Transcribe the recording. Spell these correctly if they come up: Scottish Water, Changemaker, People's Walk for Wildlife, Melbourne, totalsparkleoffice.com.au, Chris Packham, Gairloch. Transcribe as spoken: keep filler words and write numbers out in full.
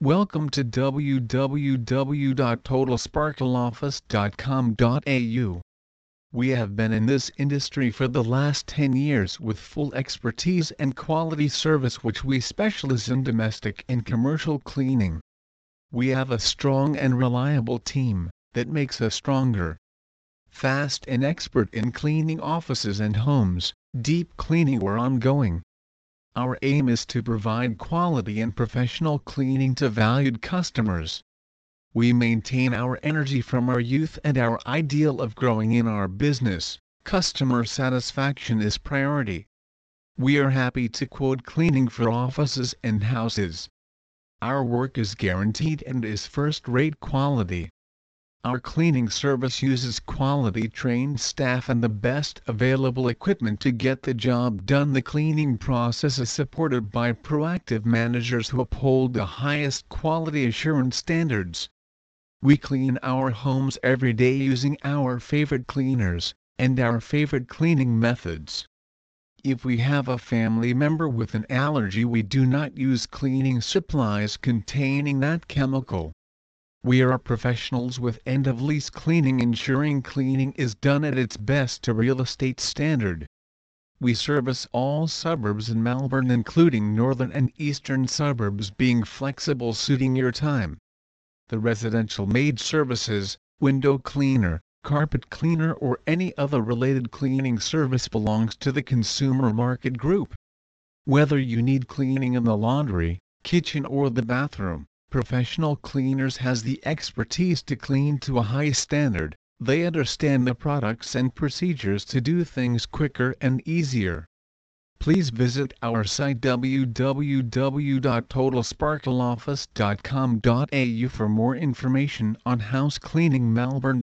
Welcome to w w w dot total sparkle office dot com dot a u. We have been in this industry for the last ten years with full expertise and quality service, which we specialize in domestic and commercial cleaning. We have a strong and reliable team that makes us stronger. Fast and expert in cleaning offices and homes, deep cleaning or ongoing. Our aim is to provide quality and professional cleaning to valued customers. We maintain our energy from our youth and our ideal of growing in our business. Customer satisfaction is priority. We are happy to quote cleaning for offices and houses. Our work is guaranteed and is first-rate quality. Our cleaning service uses quality trained staff and the best available equipment to get the job done. The cleaning process is supported by proactive managers who uphold the highest quality assurance standards. We clean our homes every day using our favorite cleaners and our favorite cleaning methods. If we have a family member with an allergy, we do not use cleaning supplies containing that chemical. We are professionals with end-of-lease cleaning, ensuring cleaning is done at its best to real estate standard. We service all suburbs in Melbourne, including northern and eastern suburbs, being flexible suiting your time. The residential maid services, window cleaner, carpet cleaner or any other related cleaning service belongs to the consumer market group. Whether you need cleaning in the laundry, kitchen or the bathroom, Professional Cleaners has the expertise to clean to a high standard. They understand the products and procedures to do things quicker and easier. Please visit our site w w w dot total sparkle office dot com dot a u for more information on house cleaning Melbourne.